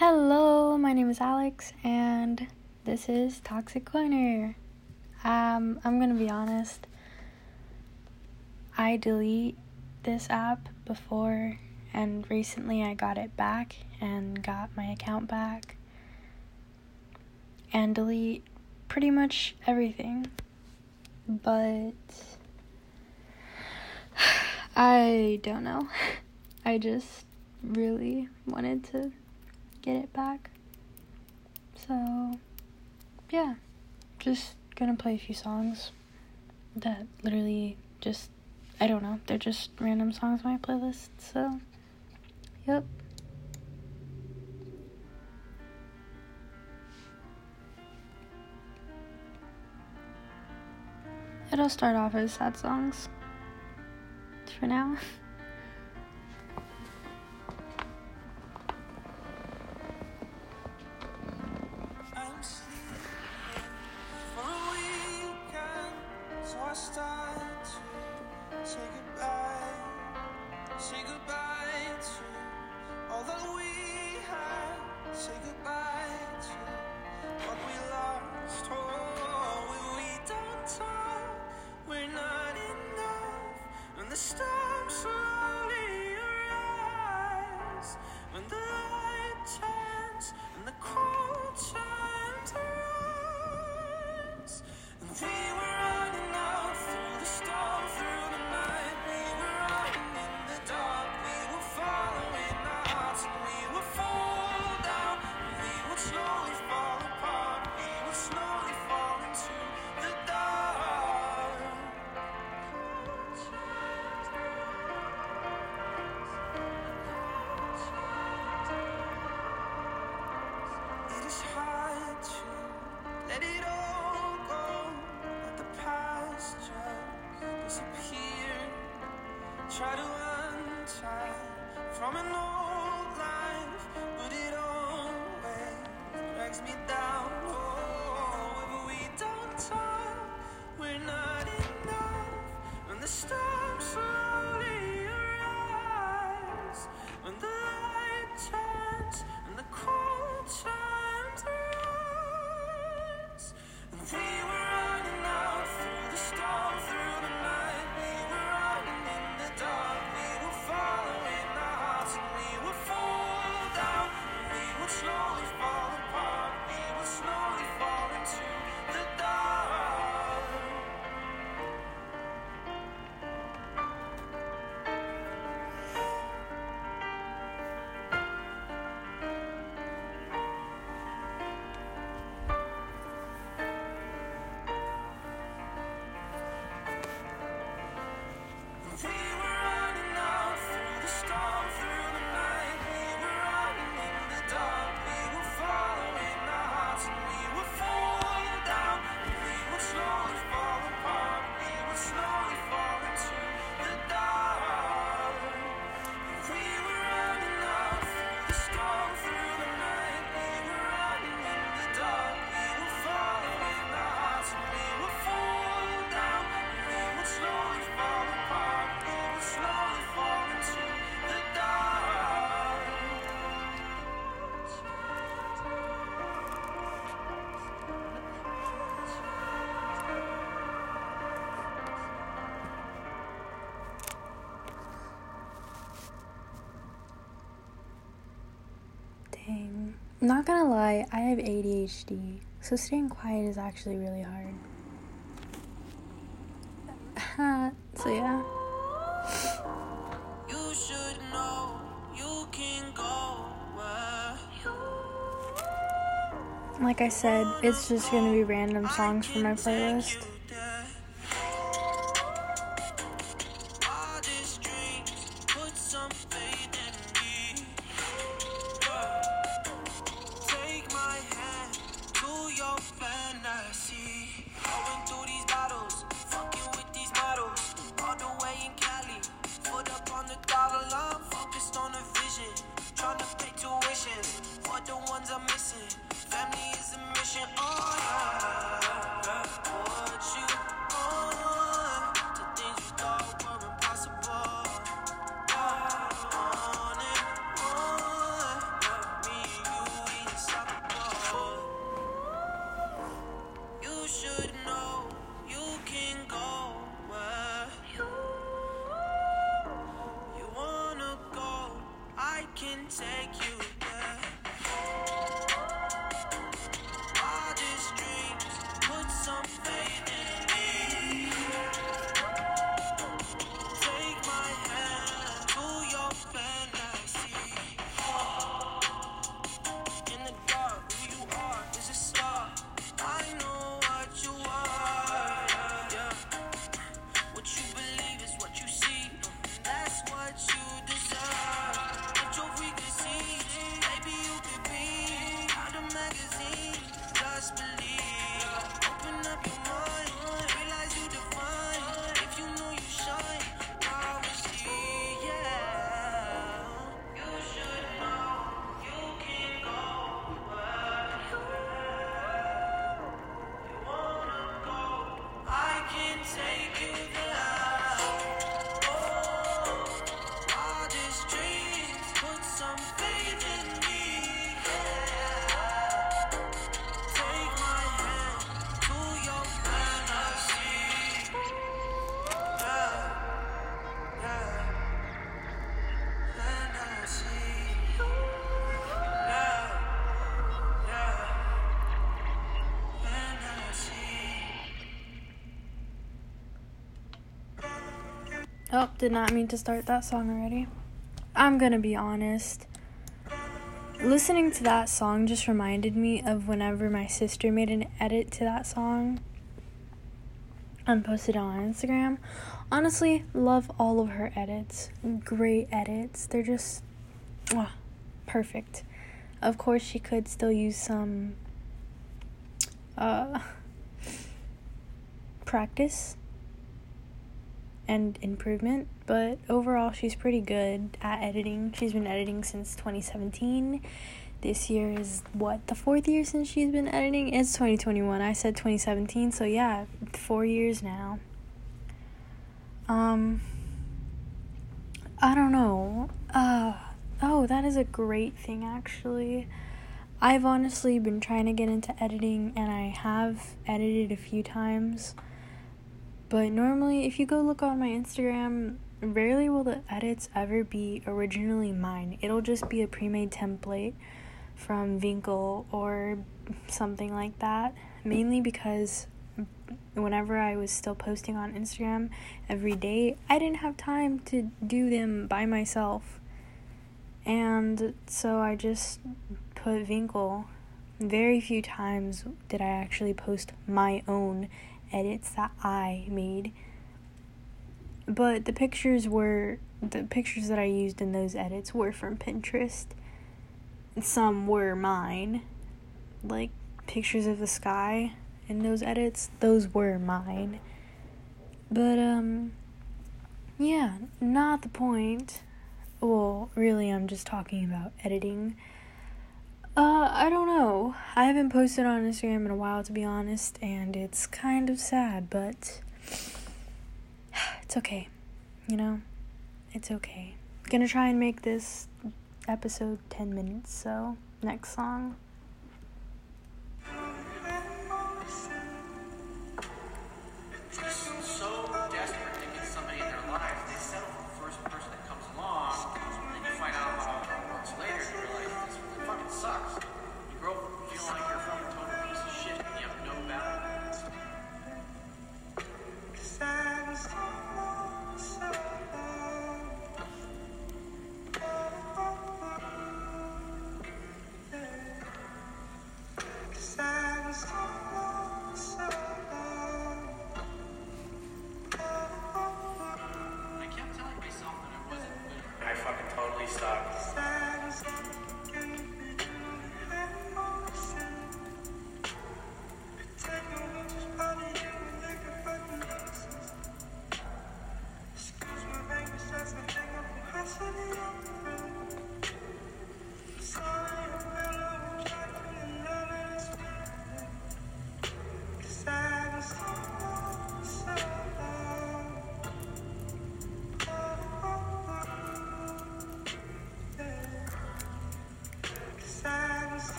Hello, my name is Alex, and this is Toxic Corner. I'm gonna be honest, I delete this app before, and recently I got it back and got my account back, and delete pretty much everything, but I don't know. I just really wanted to get it back. So, yeah. Just gonna play a few songs that literally just, I don't know, they're just random songs on my playlist, so, yep. It'll start off as sad songs for now. Try to untie from an old life, but it always drags me down. Oh, if we don't talk, we're not enough, and the storm slowly arrives, when the light turns and the cold turns rise, and we were running out through the storm, through the night. Slowly fall apart, we will slowly fall into the dark. We were running out through the storm, through the night, we were running in the dark. Not gonna lie, I have ADHD, so staying quiet is actually really hard. So yeah. You should know you can go. Like I said, it's just gonna be random songs from my playlist. Oh, did not mean to start that song already. I'm gonna be honest. Listening to that song just reminded me of whenever my sister made an edit to that song and posted it on Instagram. Honestly, love all of her edits. Great edits. They're just perfect. Of course, she could still use some practice and improvement, but overall she's pretty good at editing. She's been editing since 2017. This year is the fourth year since she's been editing? It's 2021. I said 2017, so yeah, 4 years now. I don't know. That is a great thing, actually. I've honestly been trying to get into editing, and I have edited a few times. But normally, if you go look on my Instagram, rarely will the edits ever be originally mine. It'll just be a pre-made template from Vinkle or something like that. Mainly because whenever I was still posting on Instagram every day, I didn't have time to do them by myself. And so I just put Vinkle. Very few times did I actually post my own edits that I made, but the pictures that I used in those edits were from Pinterest. Some were mine, like pictures of the sky in those edits. Those were mine, but yeah, not the point. Well, really, I'm just talking about editing. I don't know. I haven't posted on Instagram in a while, to be honest, and it's kind of sad, but it's okay. You know? It's okay. I'm gonna try and make this episode 10 minutes, so next song.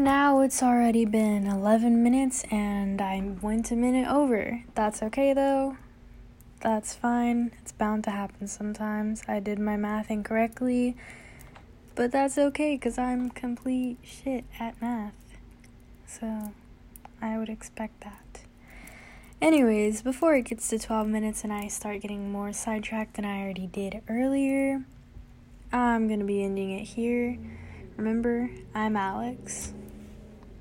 And now it's already been 11 minutes and I went a minute over. That's okay though. That's fine. It's bound to happen sometimes. I did my math incorrectly. But that's okay because I'm complete shit at math. So I would expect that. Anyways, before it gets to 12 minutes and I start getting more sidetracked than I already did earlier, I'm going to be ending it here. Remember, I'm Alex.